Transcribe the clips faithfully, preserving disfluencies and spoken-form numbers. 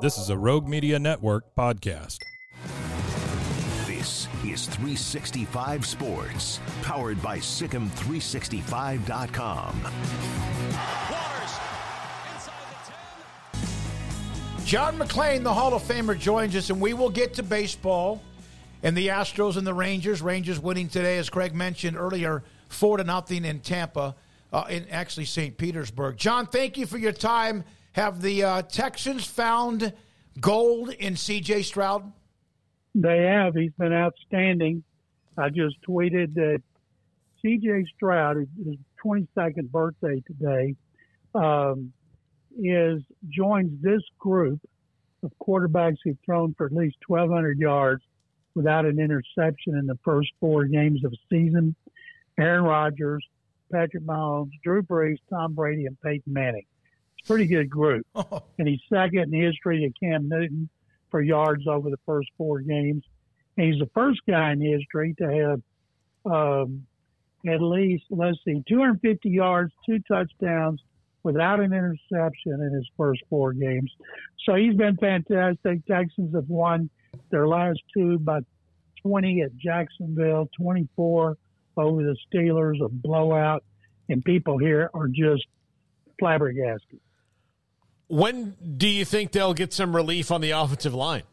This is a Rogue Media Network podcast. This is three sixty-five Sports, powered by Sickem three sixty-five dot com. John McClain, the Hall of Famer, joins us, and we will get to baseball and the Astros and the Rangers. Rangers winning today, as Craig mentioned earlier, four to nothing in Tampa, uh, in actually Saint Petersburg. John, thank you for your time. Have the uh, Texans found gold in C J. Stroud? They have. He's been outstanding. I just tweeted that C J. Stroud, his twenty-second birthday today, um, is joins this group of quarterbacks who've thrown for at least twelve hundred yards without an interception in the first four games of the season: Aaron Rodgers, Patrick Mahomes, Drew Brees, Tom Brady, and Peyton Manning. It's a pretty good group. Oh. And he's second in history to Cam Newton for yards over the first four games. And he's the first guy in history to have um, at least, let's see, two hundred fifty yards, two touchdowns, without an interception in his first four games. So he's been fantastic. Texans have won their last two by twenty at Jacksonville, twenty-four over the Steelers, a blowout. And people here are just flabbergasted. When do you think they'll get some relief on the offensive line?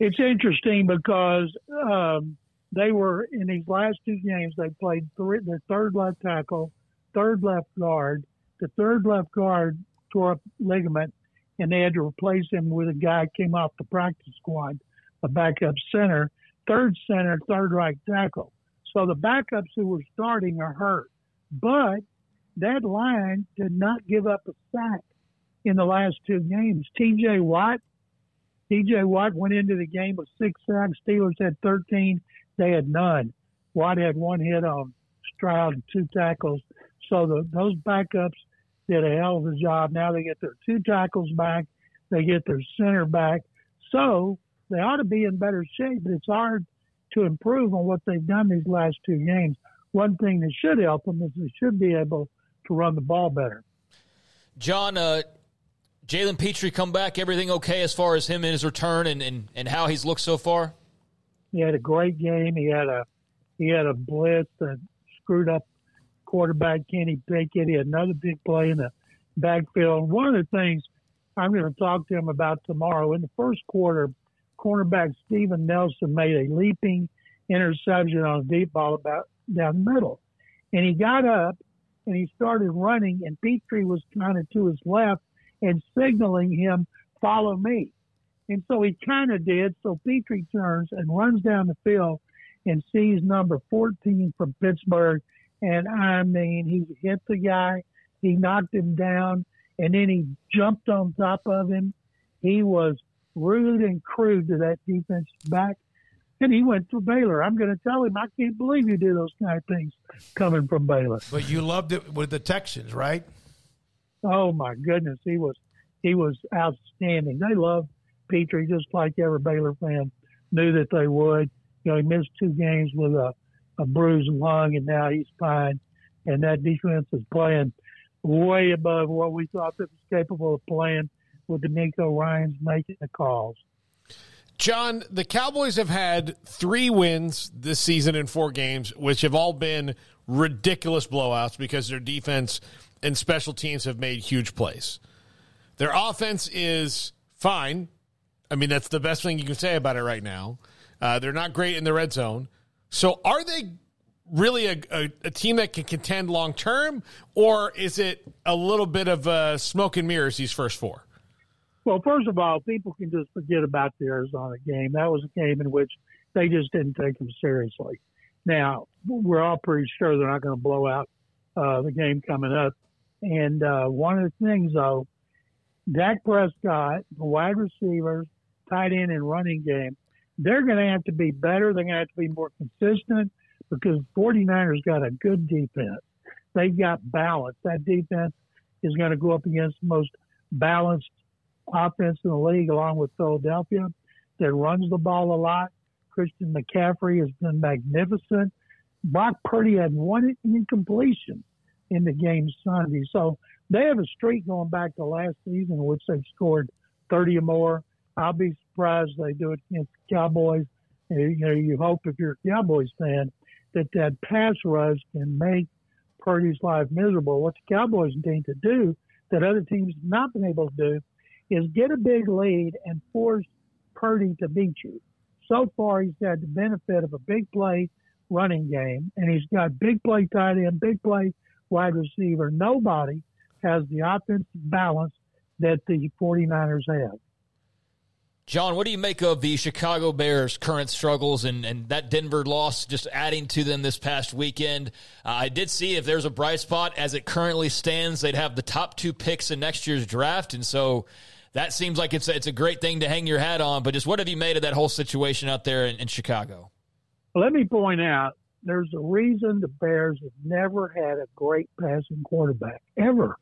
It's interesting because um, they were, in these last two games, they played three, their third left tackle, third left guard. The third left guard tore up ligament, and they had to replace him with a guy who came off the practice squad, a backup center, third center, third right tackle. So the backups who were starting are hurt. But that line did not give up a sack in the last two games. T J. Watt, T J. Watt went into the game with six sacks. Steelers had thirteen. They had none. Watt had one hit on Stroud and two tackles. So the, those backups did a hell of a job. Now they get their two tackles back. They get their center back. So they ought to be in better shape, but it's hard to improve on what they've done these last two games. One thing that should help them is they should be able to run the ball better. John, uh, Jalen Pitre come back. Everything okay as far as him and his return and, and, and how he's looked so far? He had a great game. He had a, he had a blitz that screwed up quarterback Kenny Pickett. He had another big play in the backfield. One of the things I'm going to talk to him about tomorrow, in the first quarter, cornerback Steven Nelson made a leaping interception on a deep ball about down the middle. And he got up and he started running, and Petrie was kind of to his left and signaling him, follow me. And so he kind of did. So Petrie turns and runs down the field and sees number fourteen from Pittsburgh. And, I mean, he hit the guy, he knocked him down, and then he jumped on top of him. He was rude and crude to that defensive back, and he went to Baylor. I'm going to tell him, I can't believe you do those kind of things coming from Baylor. But you loved it with the Texans, right? Oh, my goodness. He was he was outstanding. They loved Petrie, just like every Baylor fan knew that they would. You know, he missed two games with a a bruised lung, and now he's fine. And that defense is playing way above what we thought that was capable of playing, with DeMeco Ryans making the calls. John, the Cowboys have had three wins this season in four games, which have all been ridiculous blowouts because their defense and special teams have made huge plays. Their offense is fine. I mean, that's the best thing you can say about it right now. Uh, they're not great in the red zone. So are they really a, a, a team that can contend long-term, or is it a little bit of uh, smoke and mirrors, these first four? Well, first of all, people can just forget about the Arizona game. That was a game in which they just didn't take them seriously. Now, we're all pretty sure they're not going to blow out uh, the game coming up. And uh, one of the things, though, Dak Prescott, the wide receivers, tight end, and running game, they're going to have to be better. They're going to have to be more consistent because the 49ers got a good defense. They've got balance. That defense is going to go up against the most balanced offense in the league, along with Philadelphia, that runs the ball a lot. Christian McCaffrey has been magnificent. Brock Purdy had one incompletion in the game Sunday. So they have a streak going back to last season in which they've scored thirty or more. I'll be surprised they do it against the Cowboys. You know, you hope if you're a Cowboys fan that that pass rush can make Purdy's life miserable. What the Cowboys need to do that other teams have not been able to do is get a big lead and force Purdy to beat you. So far, he's had the benefit of a big play running game, and he's got big play tight end, big play wide receiver. Nobody has the offensive balance that the 49ers have. John, what do you make of the Chicago Bears' current struggles and, and that Denver loss just adding to them this past weekend? Uh, I did see if there's a bright spot as it currently stands, they'd have the top two picks in next year's draft, and so that seems like it's, it's a great thing to hang your hat on, but just what have you made of that whole situation out there in, in Chicago? Let me point out, there's a reason the Bears have never had a great passing quarterback, ever.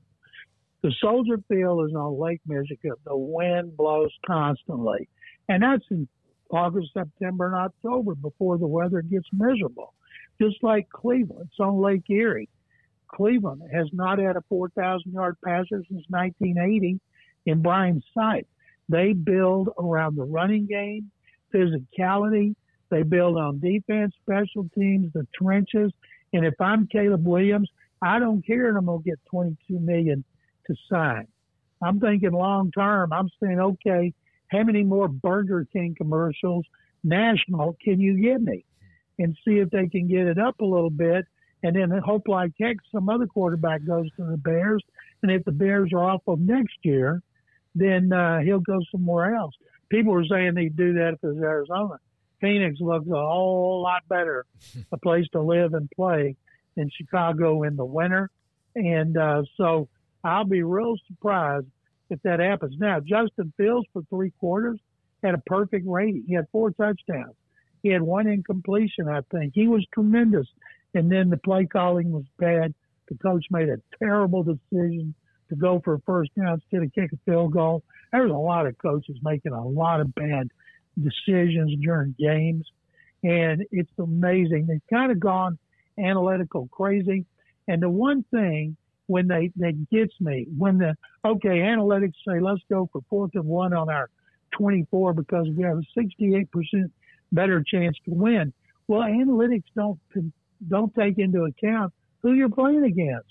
The Soldier Field is on Lake Michigan. The wind blows constantly. And that's in August, September, and October before the weather gets miserable. Just like Cleveland. It's on Lake Erie. Cleveland has not had a four thousand yard passer since nineteen eighty in Brian Sipe. They build around the running game, physicality. They build on defense, special teams, the trenches. And if I'm Caleb Williams, I don't care and I'm going to get twenty-two million dollars to sign. I'm thinking long term. I'm saying, okay, how many more Burger King commercials national can you give me? And see if they can get it up a little bit. And then hope like heck some other quarterback goes to the Bears. And if the Bears are awful next year, then uh, he'll go somewhere else. People are saying they'd do that if it was Arizona. Phoenix looks a whole lot better, a place to live and play in Chicago in the winter. And uh, so I'll be real surprised if that happens. Now, Justin Fields for three quarters had a perfect rating. He had four touchdowns. He had one incompletion, I think. He was tremendous. And then the play calling was bad. The coach made a terrible decision to go for a first down instead of kick a field goal. There was a lot of coaches making a lot of bad decisions during games. And it's amazing. They've kind of gone analytical crazy. And the one thing when they, that gets me, when the, okay, analytics say, let's go for fourth and one on our twenty-four because we have a sixty-eight percent better chance to win. Well, analytics don't, don't take into account who you're playing against,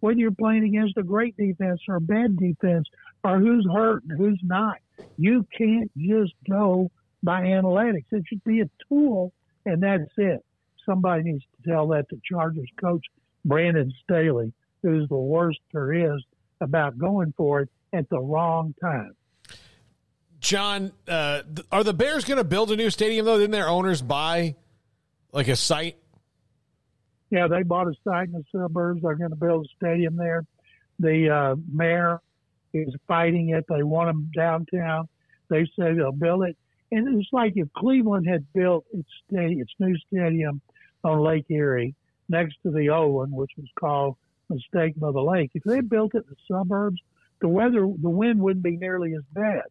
whether you're playing against a great defense or a bad defense or who's hurt and who's not. You can't just go by analytics. It should be a tool, and that's it. Somebody needs to tell that to Chargers coach Brandon Staley, who's the worst there is about going for it at the wrong time. John, uh, are the Bears going to build a new stadium, though? Didn't their owners buy, like, a site? Yeah, they bought a site in the suburbs. They're going to build a stadium there. The uh, mayor is fighting it. They want them downtown. They say they'll build it. And it's like if Cleveland had built its, stadium, its new stadium on Lake Erie next to the old one, which was called Mistake by the Lake. If they built it in the suburbs, the weather, the wind wouldn't be nearly as bad.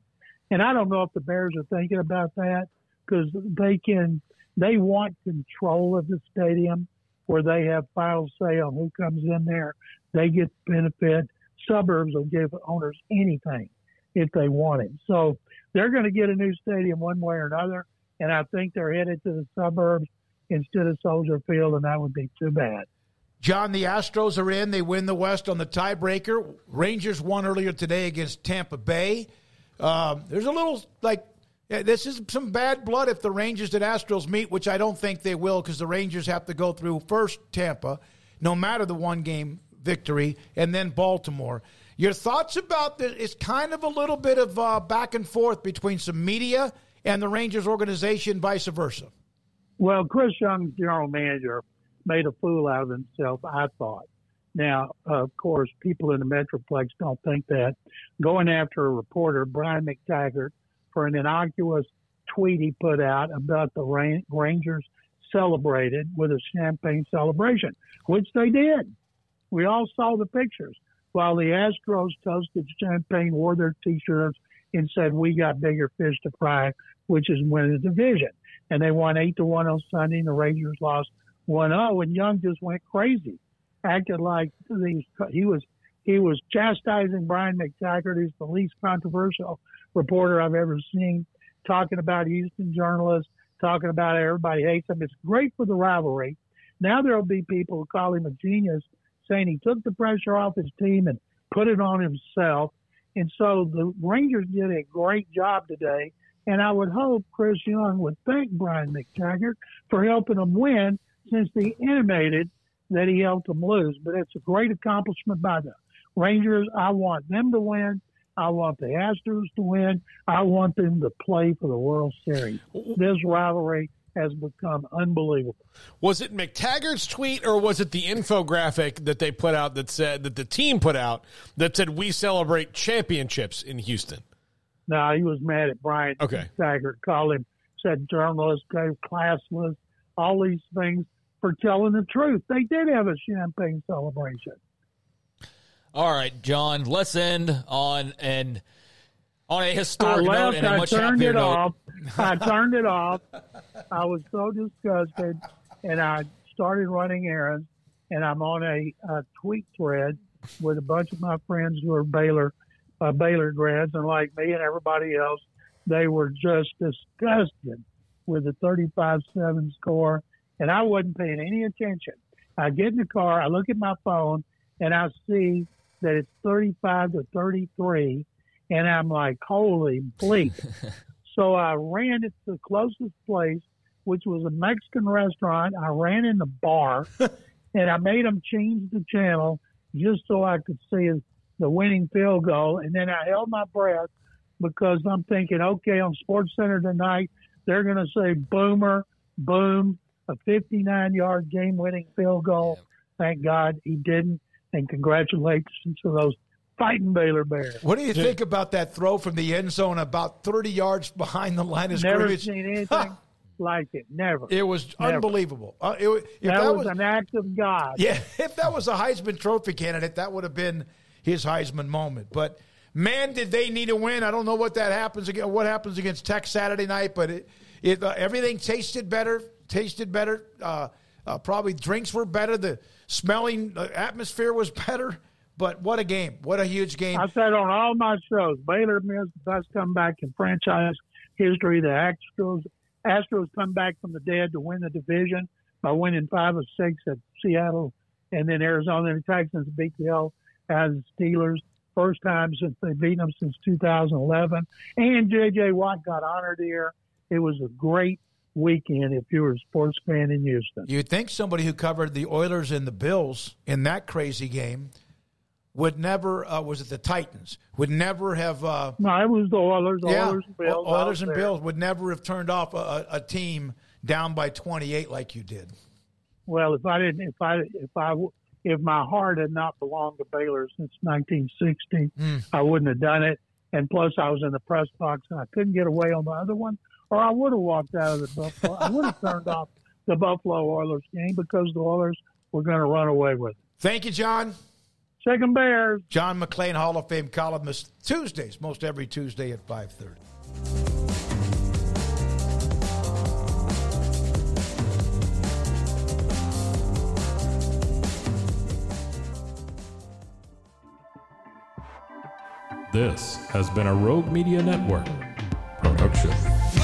And I don't know if the Bears are thinking about that because they can, they want control of the stadium where they have final say on who comes in there. They get the benefit. Suburbs will give owners anything if they want it. So they're going to get a new stadium one way or another. And I think they're headed to the suburbs instead of Soldier Field, and that would be too bad. John, the Astros are in. They win the West on the tiebreaker. Rangers won earlier today against Tampa Bay. Um, there's a little, like, this is some bad blood if the Rangers and Astros meet, which I don't think they will because the Rangers have to go through first Tampa, no matter the one-game victory, and then Baltimore. Your thoughts about this? It's kind of a little bit of uh, back and forth between some media and the Rangers organization, vice versa. Well, Chris Young, general manager, made a fool out of himself, I thought. Now, of course, people in the Metroplex don't think that. Going after a reporter, Brian McTaggart, for an innocuous tweet he put out about the Rangers celebrated with a champagne celebration, which they did. We all saw the pictures. While the Astros toasted champagne, wore their T-shirts, and said, we got bigger fish to fry, which is winning the division. And they won eight to one on Sunday, and the Rangers lost one oh, and Young just went crazy. Acted like he was he was chastising Brian McTaggart, who's the least controversial reporter I've ever seen, talking about Houston journalists, talking about everybody hates him. It's great for the rivalry. Now there will be people who call him a genius, saying he took the pressure off his team and put it on himself. And so the Rangers did a great job today, and I would hope Chris Young would thank Brian McTaggart for helping him win, since they intimated that he helped them lose. But it's a great accomplishment by the Rangers. I want them to win. I want the Astros to win. I want them to play for the World Series. This rivalry has become unbelievable. Was it McTaggart's tweet, or was it the infographic that they put out that said, that the team put out, that said, we celebrate championships in Houston? No, he was mad at Brian okay. McTaggart, called him, said journalist, classless, all these things for telling the truth. They did have a champagne celebration. All right, John, let's end on and on a historic I left, note and I a much turned happier it note. Off. I turned it off. I was so disgusted, and I started running errands, and I'm on a, a tweet thread with a bunch of my friends who are Baylor uh, Baylor grads, and like me and everybody else, they were just disgusted with the thirty-five seven score, and I wasn't paying any attention. I get in the car, I look at my phone, and I see that it's thirty-five to thirty-three, and I'm like, holy bleep. So I ran to the closest place, which was a Mexican restaurant. I ran in the bar, and I made them change the channel just so I could see the winning field goal, and then I held my breath because I'm thinking, okay, on SportsCenter tonight, they're going to say, boomer, boom, a fifty-nine-yard game-winning field goal. Thank God he didn't, and congratulations to those fighting Baylor Bears. What do you think about that throw from the end zone about thirty yards behind the line of scrimmage? Never seen anything ha! like it, never. It was never. unbelievable. Uh, it, if that, that was, was an act of God. Yeah, if that was a Heisman Trophy candidate, that would have been his Heisman moment, but – man, did they need a win? I don't know what that happens again. What happens against Tech Saturday night? But it, it uh, everything tasted better. Tasted better. Uh, uh, probably drinks were better. The smelling uh, atmosphere was better. But what a game! What a huge game! I said on all my shows, Baylor missed the best comeback in franchise history. The Astros, Astros come back from the dead to win the division by winning five or six at Seattle, and then Arizona and the Texans beat the hell out of the Steelers. First time since they've beaten them since two thousand eleven. And J J. Watt got honored here. It was a great weekend if you were a sports fan in Houston. You'd think somebody who covered the Oilers and the Bills in that crazy game would never uh, – was it the Titans? Would never have uh, – No, it was the Oilers, yeah, Oilers and Bills. Oilers and there. Bills would never have turned off a, a team down by twenty-eight like you did. Well, if I didn't – if I if I – if my heart had not belonged to Baylor since nineteen sixty, mm. I wouldn't have done it. And plus, I was in the press box, and I couldn't get away on the other one, or I would have walked out of the Buffalo. I would have turned off the Buffalo Oilers game because the Oilers were going to run away with it. Thank you, John. Second Bears. John McClain, Hall of Fame columnist, Tuesdays, most every Tuesday at five thirty. This has been a Rogue Media Network production.